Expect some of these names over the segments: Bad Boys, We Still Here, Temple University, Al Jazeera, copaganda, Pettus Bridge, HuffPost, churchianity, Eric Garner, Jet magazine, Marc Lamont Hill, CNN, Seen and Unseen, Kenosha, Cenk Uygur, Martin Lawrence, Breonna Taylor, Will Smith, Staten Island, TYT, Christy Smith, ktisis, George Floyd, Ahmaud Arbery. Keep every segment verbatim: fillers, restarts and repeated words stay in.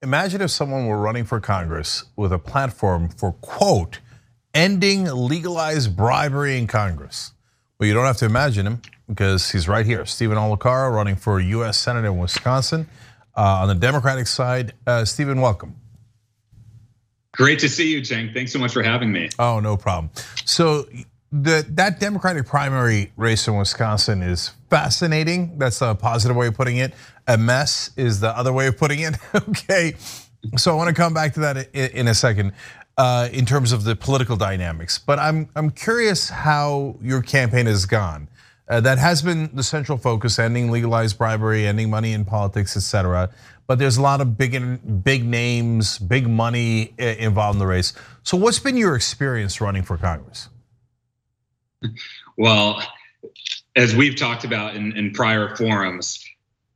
Imagine if someone were running for Congress with a platform for, quote, ending legalized bribery in Congress. Well, you don't have to imagine him because he's right here. Steven Olikara running for U S Senate in Wisconsin. Uh, on the Democratic side, uh, Steven, welcome. Great to see you, Cenk. Thanks so much for having me. Oh, no problem. So the, that Democratic primary race in Wisconsin is fascinating. That's a positive way of putting it. A mess is the other way of putting it. Okay, so I want to come back to that in a second uh, in terms of the political dynamics. But I'm I'm curious how your campaign has gone. Uh, that has been the central focus: ending legalized bribery, ending money in politics, et cetera. But there's a lot of big big names, big money involved in the race. So what's been your experience running for Congress? Well, as we've talked about in, in prior forums,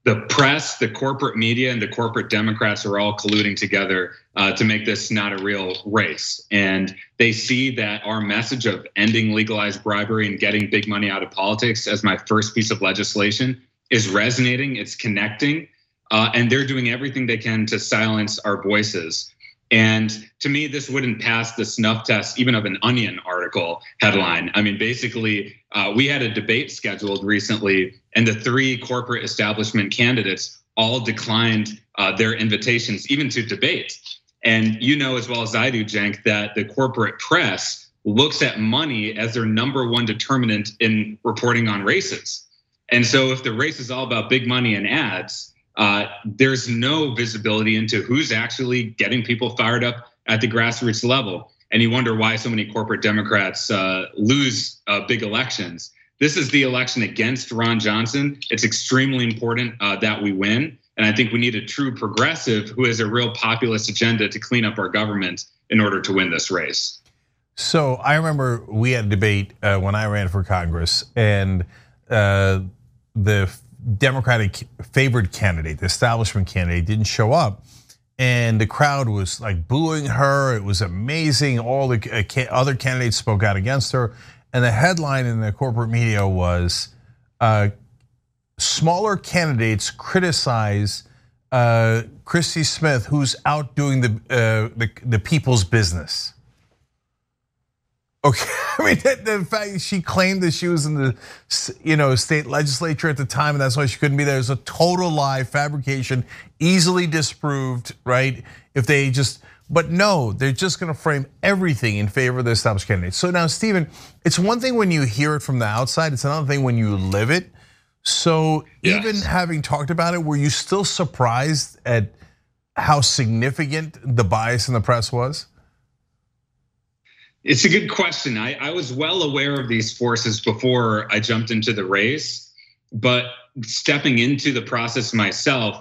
the press, the corporate media, and the corporate Democrats are all colluding together uh, to make this not a real race. And they see that our message of ending legalized bribery and getting big money out of politics as my first piece of legislation is resonating, it's connecting, uh, and they're doing everything they can to silence our voices. And to me, this wouldn't pass the snuff test even of an Onion article headline. I mean, basically, uh, we had a debate scheduled recently, and the three corporate establishment candidates all declined uh, their invitations even to debate. And you know as well as I do, Cenk, that the corporate press looks at money as their number one determinant in reporting on races. And so if the race is all about big money and ads, Uh, there's no visibility into who's actually getting people fired up at the grassroots level. And you wonder why so many corporate Democrats uh, lose uh, big elections. This is the election against Ron Johnson. It's extremely important uh, that we win. And I think we need a true progressive who has a real populist agenda to clean up our government in order to win this race. So I remember we had a debate uh, when I ran for Congress, and uh, the Democratic favored candidate, the establishment candidate, didn't show up, and the crowd was like booing her. It was amazing. All the other candidates spoke out against her, and the headline in the corporate media was uh, smaller candidates criticize uh, Christy Smith, who's out doing the, uh, the the people's business. Okay, I mean, the fact she claimed that she was in the, you know, state legislature at the time, and that's why she couldn't be there, is a total lie, fabrication, easily disproved, right? If they just, but no, they're just going to frame everything in favor of the established candidate. So now, Steven, it's one thing when you hear it from the outside; it's another thing when you live it. So yes. Even having talked about it, were you still surprised at how significant the bias in the press was? It's a good question. I, I was well aware of these forces before I jumped into the race, but stepping into the process myself,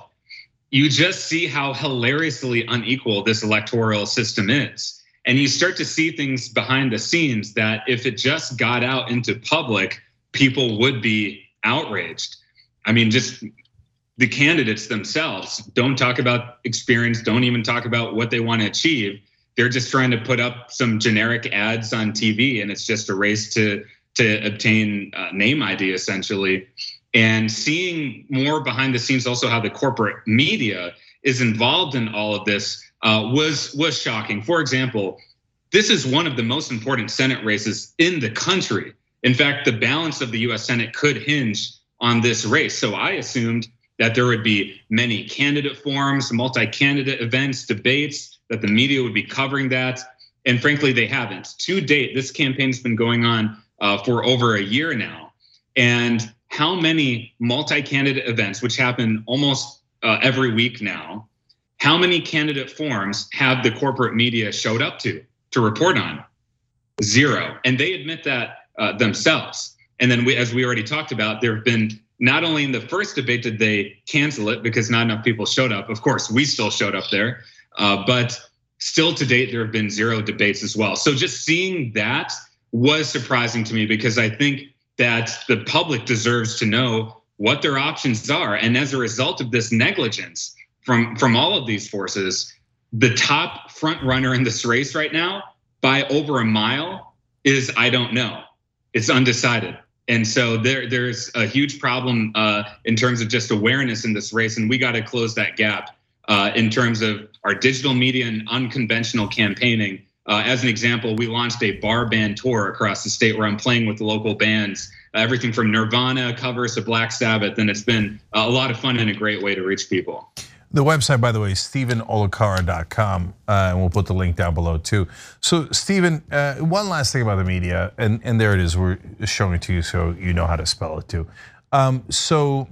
you just see how hilariously unequal this electoral system is. And you start to see things behind the scenes that if it just got out into public, people would be outraged. I mean, just the candidates themselves don't talk about experience, don't even talk about what they want to achieve. They're just trying to put up some generic ads on T V, and it's just a race to to obtain name I D essentially. And seeing more behind the scenes, also how the corporate media is involved in all of this was was shocking. For example, this is one of the most important Senate races in the country. In fact, the balance of the U S Senate could hinge on this race. So I assumed that there would be many candidate forums, multi-candidate events, debates, that the media would be covering that. And frankly, they haven't. To date, this campaign's been going on for over a year now. And how many multi-candidate events, which happen almost every week now, how many candidate forums have the corporate media showed up to, to report on? Zero. And they admit that themselves. And then we, as we already talked about, there have been, not only in the first debate did they cancel it because not enough people showed up. Of course, we still showed up there. Uh, but still to date, there have been zero debates as well. So just seeing that was surprising to me because I think that the public deserves to know what their options are. And as a result of this negligence from, from all of these forces, the top front runner in this race right now by over a mile is I don't know. It's undecided. And so there, there's a huge problem uh, in terms of just awareness in this race, and we got to close that gap. uh, in terms of our digital media and unconventional campaigning. Uh, as an example, we launched a bar band tour across the state where I'm playing with the local bands, everything from Nirvana covers to Black Sabbath, and it's been a lot of fun and a great way to reach people. The website, by the way, is steven olikara dot com, uh, and we'll put the link down below too. So Steven, uh, one last thing about the media, and, and there it is, we're showing it to you so you know how to spell it too. Um, so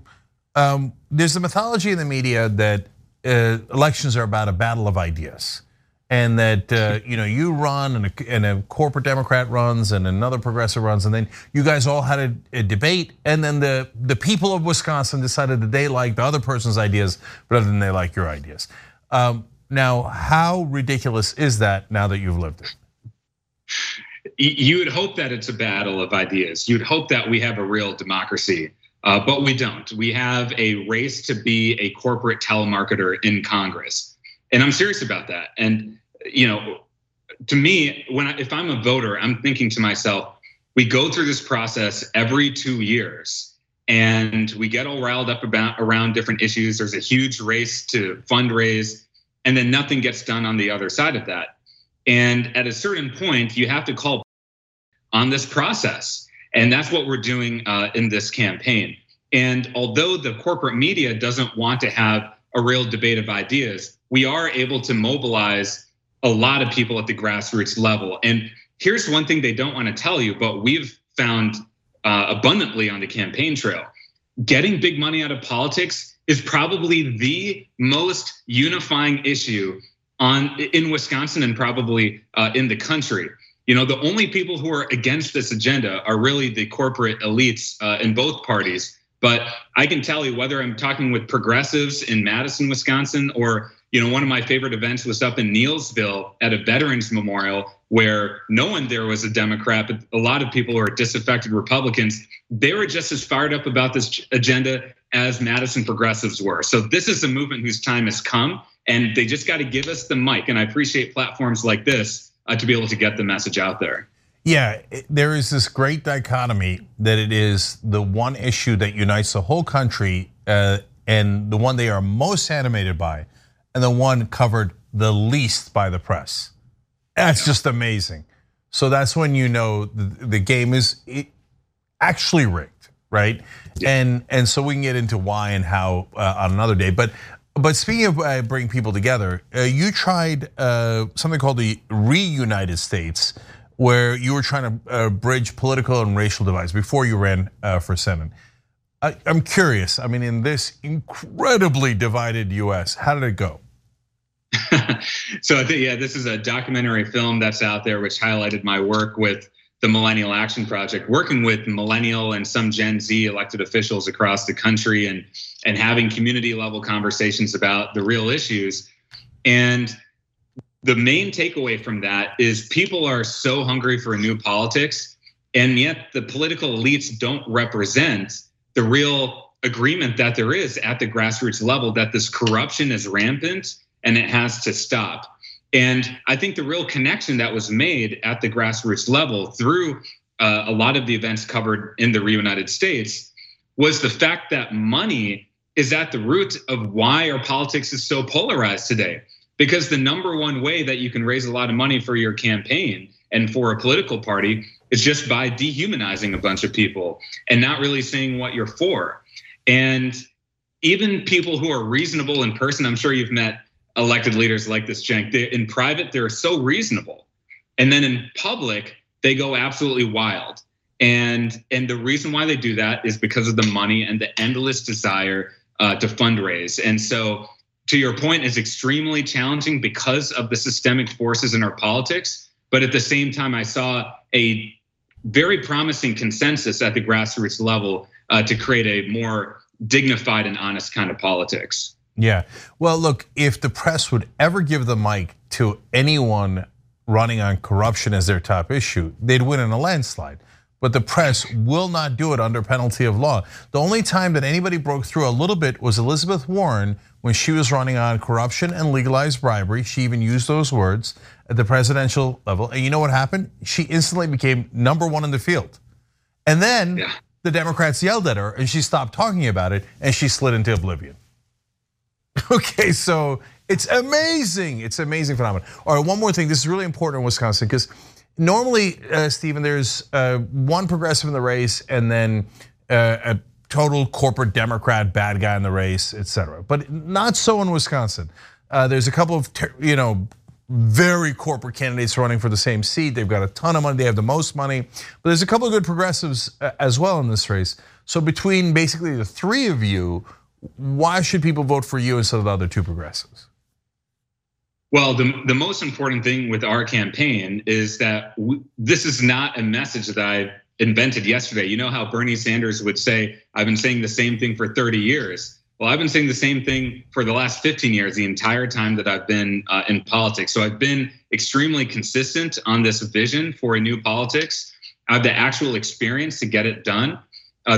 um, there's the mythology in the media that uh, elections are about a battle of ideas. And that uh, you know, you run and a, and a corporate Democrat runs and another progressive runs, and then you guys all had a, a debate, and then the the people of Wisconsin decided that they liked the other person's ideas rather than they like your ideas. Um, now, how ridiculous is that? Now that you've lived it, you would hope that it's a battle of ideas. You'd hope that we have a real democracy, uh, but we don't. We have a race to be a corporate telemarketer in Congress, and I'm serious about that. And you know, to me, when I, if I'm a voter, I'm thinking to myself, we go through this process every two years and we get all riled up about around different issues. There's a huge race to fundraise and then nothing gets done on the other side of that. And at a certain point, you have to call on this process. And that's what we're doing in this campaign. And although the corporate media doesn't want to have a real debate of ideas, we are able to mobilize a lot of people at the grassroots level. And here's one thing they don't want to tell you, but we've found abundantly on the campaign trail, getting big money out of politics is probably the most unifying issue on in Wisconsin and probably in the country. You know, the only people who are against this agenda are really the corporate elites in both parties. But I can tell you, whether I'm talking with progressives in Madison, Wisconsin, or you know, one of my favorite events was up in Neillsville at a veterans memorial where no one there was a Democrat, but a lot of people were disaffected Republicans. They were just as fired up about this agenda as Madison progressives were. So this is a movement whose time has come, and they just got to give us the mic. And I appreciate platforms like this to be able to get the message out there. Yeah, there is this great dichotomy that it is the one issue that unites the whole country and the one they are most animated by, and the one covered the least by the press. That's just amazing. So that's when you know the game is actually rigged, right? Yeah. And and so we can get into why and how on another day. But but speaking of bringing people together, you tried something called the Reunited States, where you were trying to bridge political and racial divides before you ran for Senate. I'm curious, I mean, in this incredibly divided U S, how did it go? So I think, yeah, this is a documentary film that's out there which highlighted my work with the Millennial Action Project, working with millennial and some Gen Z elected officials across the country and, and having community level conversations about the real issues. And the main takeaway from that is people are so hungry for new politics, and yet the political elites don't represent the real agreement that there is at the grassroots level that this corruption is rampant and it has to stop. And I think the real connection that was made at the grassroots level through a lot of the events covered in the Reunited States was the fact that money is at the root of why our politics is so polarized today. Because the number one way that you can raise a lot of money for your campaign and for a political party is just by dehumanizing a bunch of people and not really saying what you're for. And even people who are reasonable in person, I'm sure you've met elected leaders like this, Cenk. They, in private, they're so reasonable. And then in public, they go absolutely wild. And, and the reason why they do that is because of the money and the endless desire uh, to fundraise. And so, to your point, it's extremely challenging because of the systemic forces in our politics. But at the same time, I saw a very promising consensus at the grassroots level to create a more dignified and honest kind of politics. Yeah, well, look, if the press would ever give the mic to anyone running on corruption as their top issue, they'd win in a landslide. But the press will not do it under penalty of law. The only time that anybody broke through a little bit was Elizabeth Warren when she was running on corruption and legalized bribery. She even used those words at the presidential level. And you know what happened? She instantly became number one in the field. And then yeah. the Democrats yelled at her and she stopped talking about it and she slid into oblivion. Okay, so it's amazing. It's an amazing phenomenon. All right, one more thing. This is really important in Wisconsin because normally, uh, Steven, there's uh, one progressive in the race and then uh, a total corporate Democrat bad guy in the race, et cetera. But not so in Wisconsin. Uh, there's a couple of you know very corporate candidates running for the same seat. They've got a ton of money. They have the most money. But there's a couple of good progressives as well in this race. So between basically the three of you, why should people vote for you instead of the other two progressives? Well, the, the most important thing with our campaign is that we, this is not a message that I invented yesterday. You know how Bernie Sanders would say, I've been saying the same thing for thirty years. Well, I've been saying the same thing for the last fifteen years, the entire time that I've been in politics. So I've been extremely consistent on this vision for a new politics. I have the actual experience to get it done.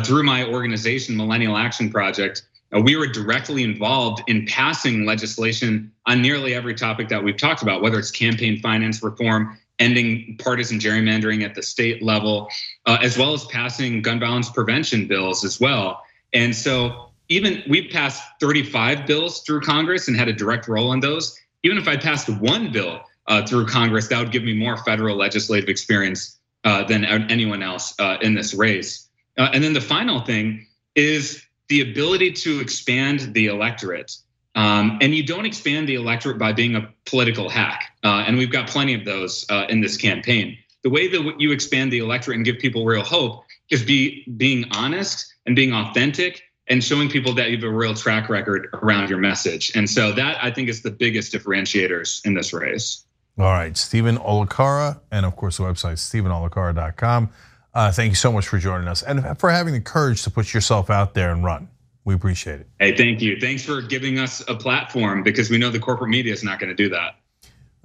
Through my organization, Millennial Action Project, we were directly involved in passing legislation on nearly every topic that we've talked about, whether it's campaign finance reform, ending partisan gerrymandering at the state level, as well as passing gun violence prevention bills as well. And so even we passed thirty-five bills through Congress and had a direct role on those. Even if I passed one bill through Congress, that would give me more federal legislative experience than anyone else in this race. And then the final thing is the ability to expand the electorate. Um, and you don't expand the electorate by being a political hack. Uh, and we've got plenty of those uh, in this campaign. The way that you expand the electorate and give people real hope is be being honest and being authentic and showing people that you have a real track record around your message. And so that, I think, is the biggest differentiators in this race. All right, Steven Olikara, and of course the website steven olikara dot com. Uh, thank you so much for joining us and for having the courage to put yourself out there and run. We appreciate it. Hey, thank you. Thanks for giving us a platform because we know the corporate media is not going to do that.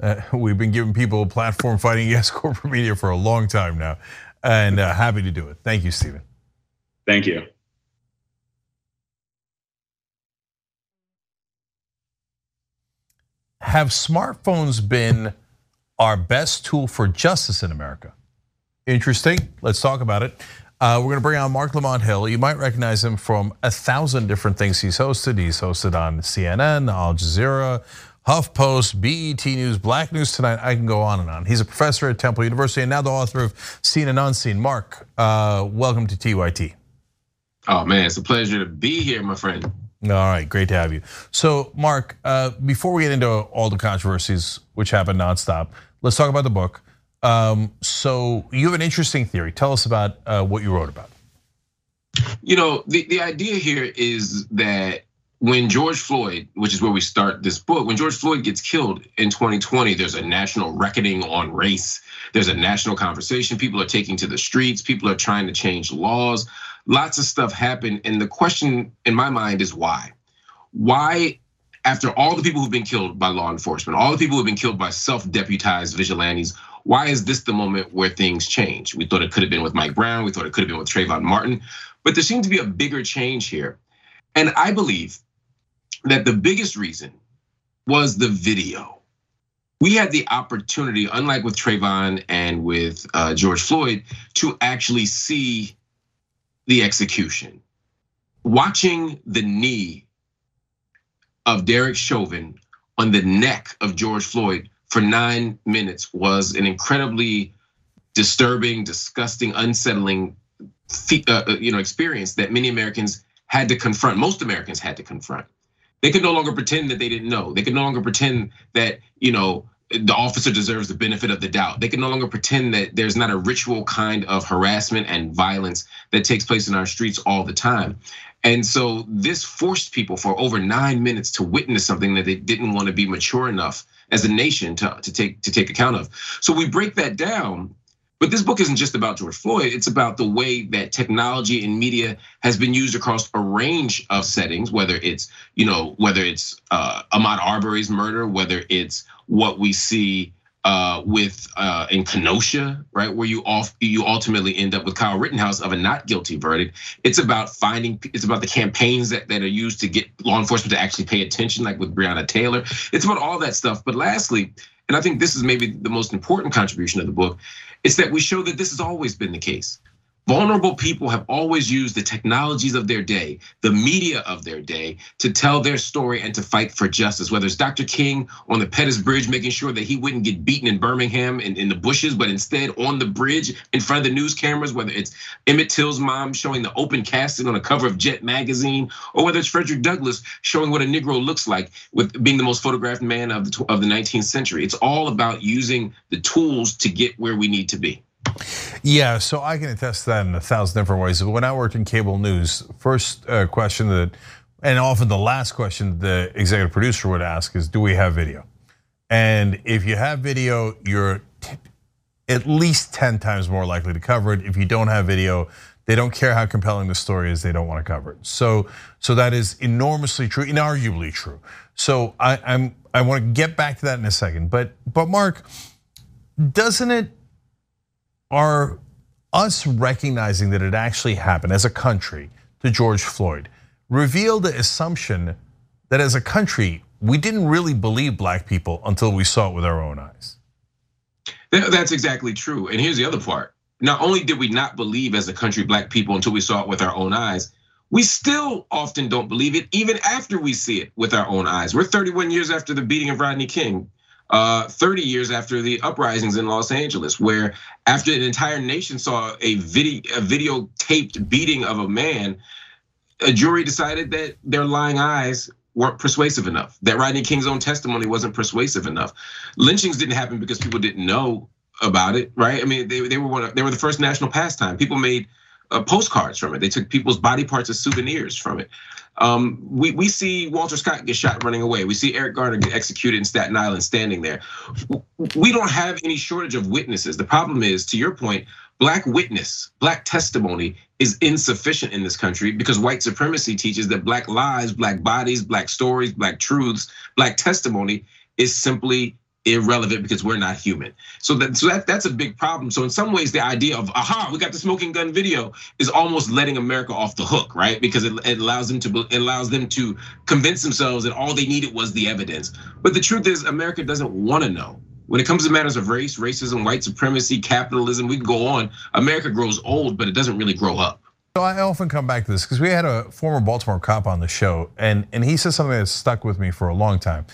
Uh, we've been giving people a platform fighting against corporate media for a long time now, and uh, happy to do it. Thank you, Steven. Thank you. Have smartphones been our best tool for justice in America? Interesting. Let's talk about it. We're going to bring on Marc Lamont Hill. You might recognize him from a thousand different things he's hosted. He's hosted on C N N, Al Jazeera, HuffPost, B E T News, Black News Tonight. I can go on and on. He's a professor at Temple University and now the author of Seen and Unseen. Mark, welcome to T Y T. Oh man, it's a pleasure to be here, my friend. All right, great to have you. So, Mark, before we get into all the controversies which happen nonstop, let's talk about the book. Um, so you have an interesting theory. Tell us about uh, what you wrote about. You know, the, the idea here is that when George Floyd, which is where we start this book, when George Floyd gets killed in twenty twenty, there's a national reckoning on race. There's a national conversation. People are taking to the streets. People are trying to change laws. Lots of stuff happened. And the question in my mind is why? Why? After all the people who've been killed by law enforcement, all the people who've been killed by self-deputized vigilantes, why is this the moment where things change? We thought it could have been with Mike Brown, we thought it could have been with Trayvon Martin, but there seemed to be a bigger change here. And I believe that the biggest reason was the video. We had the opportunity, unlike with Trayvon and with George Floyd, to actually see the execution. Watching the knee of Derek Chauvin on the neck of George Floyd for nine minutes was an incredibly disturbing, disgusting, unsettling you know, experience that many Americans had to confront, most Americans had to confront. They could no longer pretend that they didn't know. They could no longer pretend that, you know, the officer deserves the benefit of the doubt. They can no longer pretend that there's not a ritual kind of harassment and violence that takes place in our streets all the time. And so this forced people for over nine minutes to witness something that they didn't want to be mature enough as a nation to, to take to take account of. So we break that down, but this book isn't just about George Floyd. It's about the way that technology and media has been used across a range of settings, whether it's, you know, whether it's Ahmaud Arbery's murder, whether it's what we see with in Kenosha, right, where you you ultimately end up with Kyle Rittenhouse of a not guilty verdict. It's about finding, it's about the campaigns that, that are used to get law enforcement to actually pay attention, like with Breonna Taylor. It's about all that stuff. But lastly, and I think this is maybe the most important contribution of the book, it's that we show that this has always been the case. Vulnerable people have always used the technologies of their day, the media of their day, to tell their story and to fight for justice. Whether it's Doctor King on the Pettus Bridge, making sure that he wouldn't get beaten in Birmingham and in the bushes, but instead on the bridge in front of the news cameras. Whether it's Emmett Till's mom showing the open casting on the cover of Jet magazine, or whether it's Frederick Douglass showing what a Negro looks like with being the most photographed man of the of the nineteenth century. It's all about using the tools to get where we need to be. Yeah, so I can attest to that in a thousand different ways. When I worked in cable news, first question that, and often the last question the executive producer would ask is, do we have video? And if you have video, you're at least ten times more likely to cover it. If you don't have video, they don't care how compelling the story is, they don't want to cover it. So, so that is enormously true, inarguably true. So I, I'm, I want to get back to that in a second, but, but Mark, doesn't it? Are us recognizing that it actually happened as a country to George Floyd revealed the assumption that as a country, we didn't really believe black people until we saw it with our own eyes? That's exactly true. And here's the other part. Not only did we not believe as a country black people until we saw it with our own eyes, we still often don't believe it even after we see it with our own eyes. We're thirty-one years after the beating of Rodney King. Uh, thirty years after the uprisings in Los Angeles, where after an entire nation saw a video, a videotaped beating of a man, a jury decided that their lying eyes weren't persuasive enough, that Rodney King's own testimony wasn't persuasive enough. Lynchings didn't happen because people didn't know about it, right? I mean, they they were one of, they were the first national pastime. People made uh, postcards from it. They took people's body parts as souvenirs from it. Um, we, we see Walter Scott get shot running away. We see Eric Garner get executed in Staten Island standing there. We don't have any shortage of witnesses. The problem is, to your point, black witness, black testimony is insufficient in this country because white supremacy teaches that black lives, black bodies, black stories, black truths, black testimony is simply irrelevant because we're not human. So that so that that's a big problem. So in some ways, the idea of, aha, we got the smoking gun video is almost letting America off the hook, right? Because it, it allows them to it allows them to convince themselves that all they needed was the evidence. But the truth is, America doesn't want to know. When it comes to matters of race, racism, white supremacy, capitalism, we can go on. America grows old, but it doesn't really grow up. So I often come back to this because we had a former Baltimore cop on the show, and and he said something that stuck with me for a long time.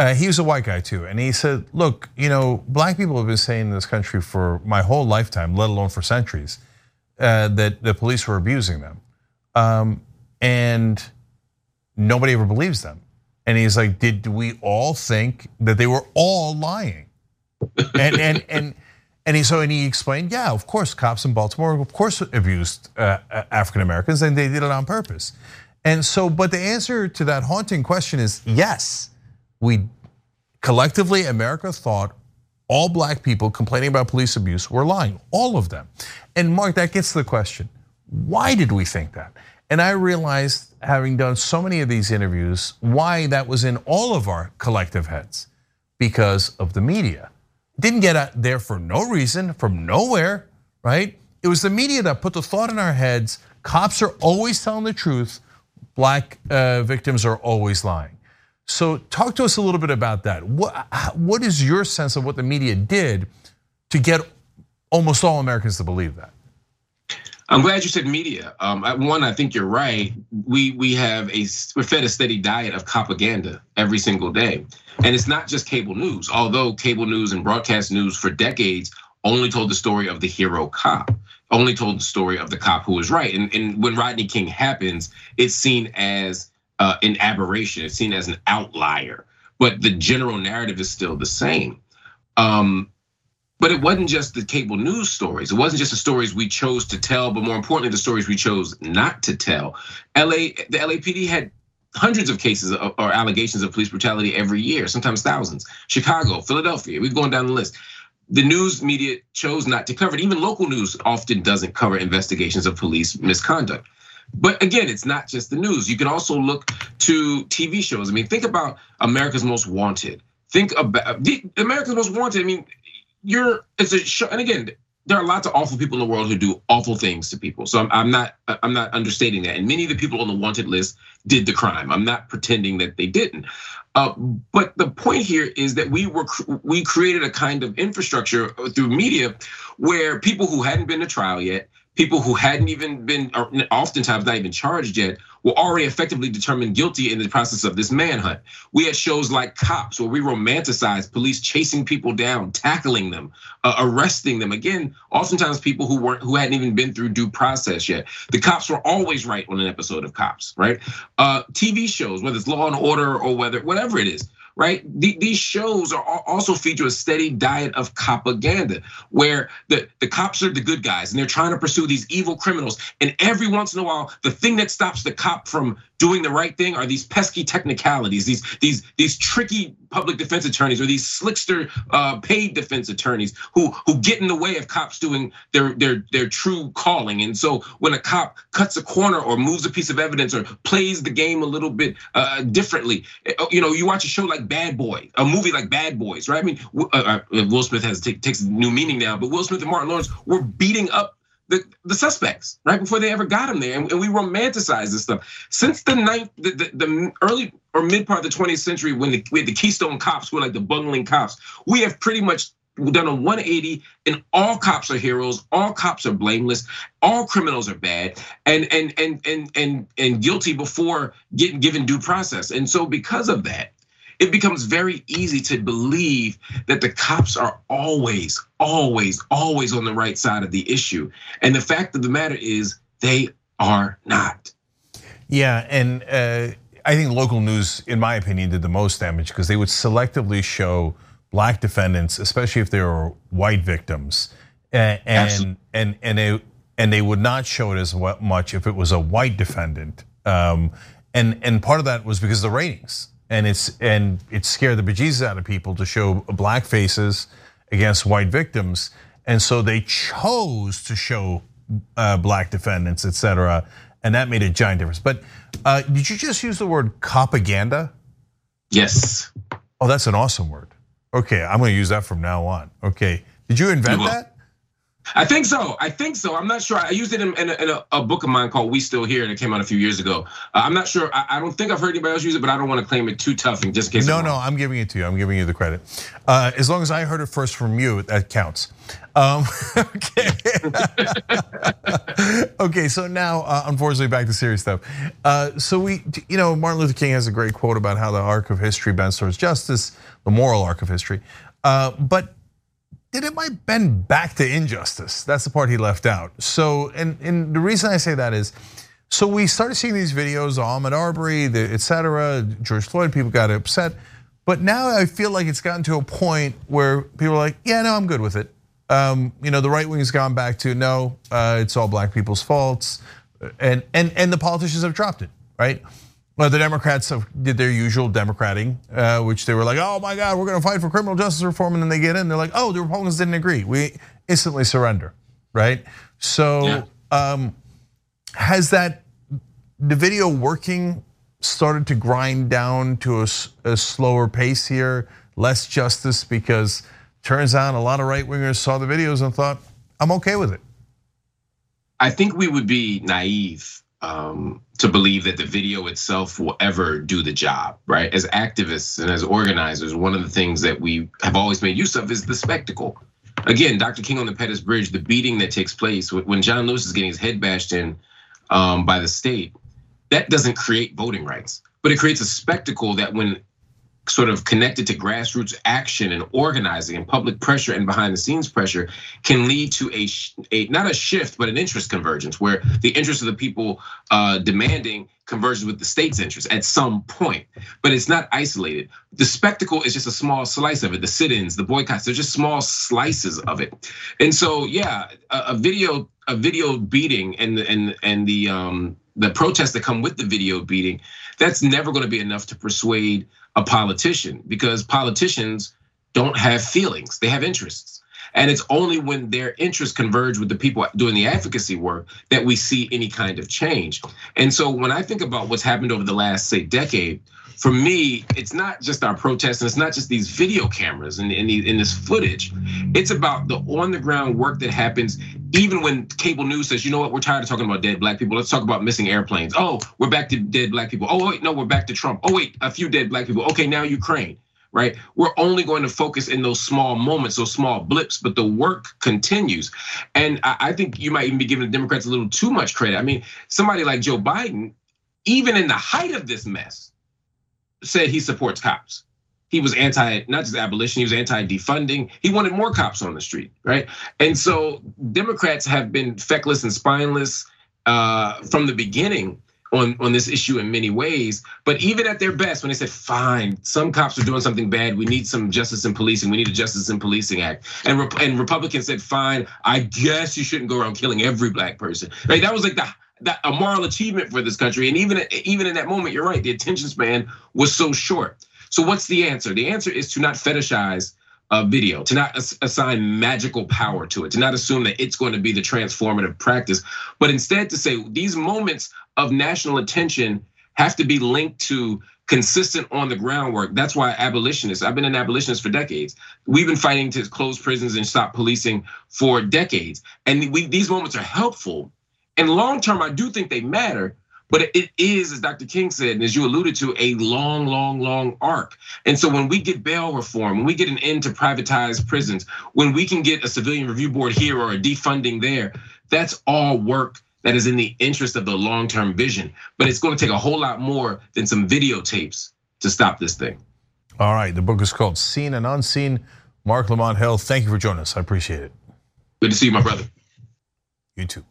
Uh, he was a white guy too, and he said, look, you know, black people have been saying in this country for my whole lifetime, let alone for centuries, uh, that the police were abusing them. Um, and nobody ever believes them. And he's like, did we all think that they were all lying? and, and, and, and he, so and he explained, yeah, of course, cops in Baltimore, of course, abused uh, African-Americans, and they did it on purpose. And so, but the answer to that haunting question is yes. We collectively, America thought all black people complaining about police abuse were lying, all of them. And Mark, that gets to the question, why did we think that? And I realized, having done so many of these interviews, why that was in all of our collective heads, because of the media. Didn't get out there for no reason, from nowhere, right? It was the media that put the thought in our heads, cops are always telling the truth, black victims are always lying. So talk to us a little bit about that. What, what is your sense of what the media did to get almost all Americans to believe that? I'm glad you said media. Um, one, I think you're right. We we have a we're fed a steady diet of propaganda every single day, and it's not just cable news. Although cable news and broadcast news for decades only told the story of the hero cop, only told the story of the cop who was right. And and when Rodney King happens, it's seen as Uh, an aberration, it's seen as an outlier, but the general narrative is still the same. Um, but it wasn't just the cable news stories. It wasn't just the stories we chose to tell, but more importantly, the stories we chose not to tell. L A, the L A P D had hundreds of cases of, or allegations of police brutality every year, sometimes thousands. Chicago, Philadelphia, we're going down the list. The news media chose not to cover it. Even local news often doesn't cover investigations of police misconduct. But again, it's not just the news. You can also look to T V shows. I mean, think about America's Most Wanted. Think about the America's Most Wanted. I mean, you're it's a show, and again, there are lots of awful people in the world who do awful things to people. So I'm, I'm not I'm not understating that. And many of the people on the wanted list did the crime. I'm not pretending that they didn't. Uh, but the point here is that we were we created a kind of infrastructure through media where people who hadn't been to trial yet, people who hadn't even been, or oftentimes not even charged yet, were already effectively determined guilty in the process of this manhunt. We had shows like Cops where we romanticized police chasing people down, tackling them, uh, arresting them. Again, oftentimes people who weren't, who hadn't even been through due process yet. The cops were always right on an episode of Cops, right? Uh, T V shows, whether it's Law and Order or whether whatever it is, right? These shows are also feature a steady diet of copaganda where the, the cops are the good guys and they're trying to pursue these evil criminals. And every once in a while, the thing that stops the cop from doing the right thing are these pesky technicalities, these these these tricky public defense attorneys or these slickster uh, paid defense attorneys who who get in the way of cops doing their their their true calling. And so when a cop cuts a corner or moves a piece of evidence or plays the game a little bit uh, differently, you know, you watch a show like Bad Boy, a movie like Bad Boys, right? I mean, Will Smith has takes new meaning now, but Will Smith and Martin Lawrence were beating up the, the suspects right before they ever got him there, and, and we romanticize this stuff. Since the ninth, the, the, the early or mid part of the twentieth century, when the, we had the Keystone Cops, who were like the bungling cops, we have pretty much done a one eighty, and all cops are heroes, all cops are blameless, all criminals are bad, and and and and and and guilty before getting given due process. And so because of that, it becomes very easy to believe that the cops are always, always, always on the right side of the issue. And the fact of the matter is, they are not. Yeah, and uh, I think local news, in my opinion, did the most damage because they would selectively show black defendants, especially if they were white victims, and and, and and they and they would not show it as much if it was a white defendant. Um, and and part of that was because of the ratings. And it's and it scared the bejesus out of people to show black faces against white victims, and so they chose to show black defendants, et cetera, and that made a giant difference. But uh, did you just use the word copaganda? Yes. Oh, that's an awesome word. Okay, I'm going to use that from now on. Okay, did you invent that? I think so. I think so. I'm not sure. I used it in, in, a, in a, a book of mine called We Still Here, and it came out a few years ago. I'm not sure. I, I don't think I've heard anybody else use it, but I don't want to claim it too tough in just case. No, I'm no, wrong. I'm giving it to you. I'm giving you the credit. Uh, as long as I heard it first from you, that counts. Um, okay. Okay. So now, uh, unfortunately, back to serious stuff. Uh, so we, you know, Martin Luther King has a great quote about how the arc of history bends towards justice, the moral arc of history, uh, but. Did it might bend back to injustice? That's the part he left out. So, and, and the reason I say that is, so we started seeing these videos, Ahmaud Arbery, the et cetera, George Floyd, people got upset. But now I feel like it's gotten to a point where people are like, yeah, no, I'm good with it. Um, you know, the right wing has gone back to, no, uh, it's all black people's faults. And, and, and the politicians have dropped it, right? Well, the Democrats have did their usual Democrating, uh, which they were like, oh my God, we're gonna fight for criminal justice reform. And then they get in, they're like, oh, the Republicans didn't agree. We instantly surrender, right? So yeah. um, has that, the video working started to grind down to a, a slower pace here, less justice, because turns out a lot of right wingers saw the videos and thought, I'm okay with it. I think we would be naive Um, to believe that the video itself will ever do the job, right? As activists and as organizers, one of the things that we have always made use of is the spectacle. Again, Doctor King on the Pettus Bridge, the beating that takes place when John Lewis is getting his head bashed in um, by the state, that doesn't create voting rights, but it creates a spectacle that when sort of connected to grassroots action and organizing and public pressure and behind the scenes pressure can lead to a, a not a shift, but an interest convergence where the interests of the people uh, demanding converges with the state's interests at some point, but it's not isolated. The spectacle is just a small slice of it. The sit-ins, the boycotts, they're just small slices of it. And so, yeah, a, a video a video beating and the, and, and the, um, the protests that come with the video beating, that's never gonna be enough to persuade a politician, because politicians don't have feelings, they have interests. And it's only when their interests converge with the people doing the advocacy work that we see any kind of change. And so when I think about what's happened over the last, say, decade, for me, it's not just our protests and it's not just these video cameras and in this footage. It's about the on the ground work that happens even when cable news says, you know what, we're tired of talking about dead black people. Let's talk about missing airplanes. Oh, we're back to dead black people. Oh, wait, no, we're back to Trump. Oh, wait, a few dead black people. Okay, now Ukraine. right? We're only going to focus in those small moments, those small blips, but the work continues. And I think you might even be giving the Democrats a little too much credit. I mean, somebody like Joe Biden, even in the height of this mess, said he supports cops. He was anti, not just abolition, he was anti-defunding. He wanted more cops on the street, right? And so Democrats have been feckless and spineless from the beginning on, on this issue in many ways. But even at their best, when they said, fine, some cops are doing something bad, we need some justice in policing, we need a Justice in Policing Act. And, and Republicans said, fine, I guess you shouldn't go around killing every black person. Right? That was like the, the a moral achievement for this country. And even, even in that moment, you're right, the attention span was so short. So what's the answer? The answer is to not fetishize a video, to not assign magical power to it, to not assume that it's going to be the transformative practice, but instead to say these moments of national attention have to be linked to consistent on the ground work. That's why abolitionists, I've been an abolitionist for decades. We've been fighting to close prisons and stop policing for decades. And we, these moments are helpful. And long term, I do think they matter. But it is, as Doctor King said, and as you alluded to, a long, long, long arc. And so when we get bail reform, when we get an end to privatized prisons, when we can get a civilian review board here or a defunding there, that's all work that is in the interest of the long-term vision. But it's going to take a whole lot more than some videotapes to stop this thing. All right, the book is called Seen and Unseen. Marc Lamont Hill, thank you for joining us, I appreciate it. Good to see you, my brother. You too.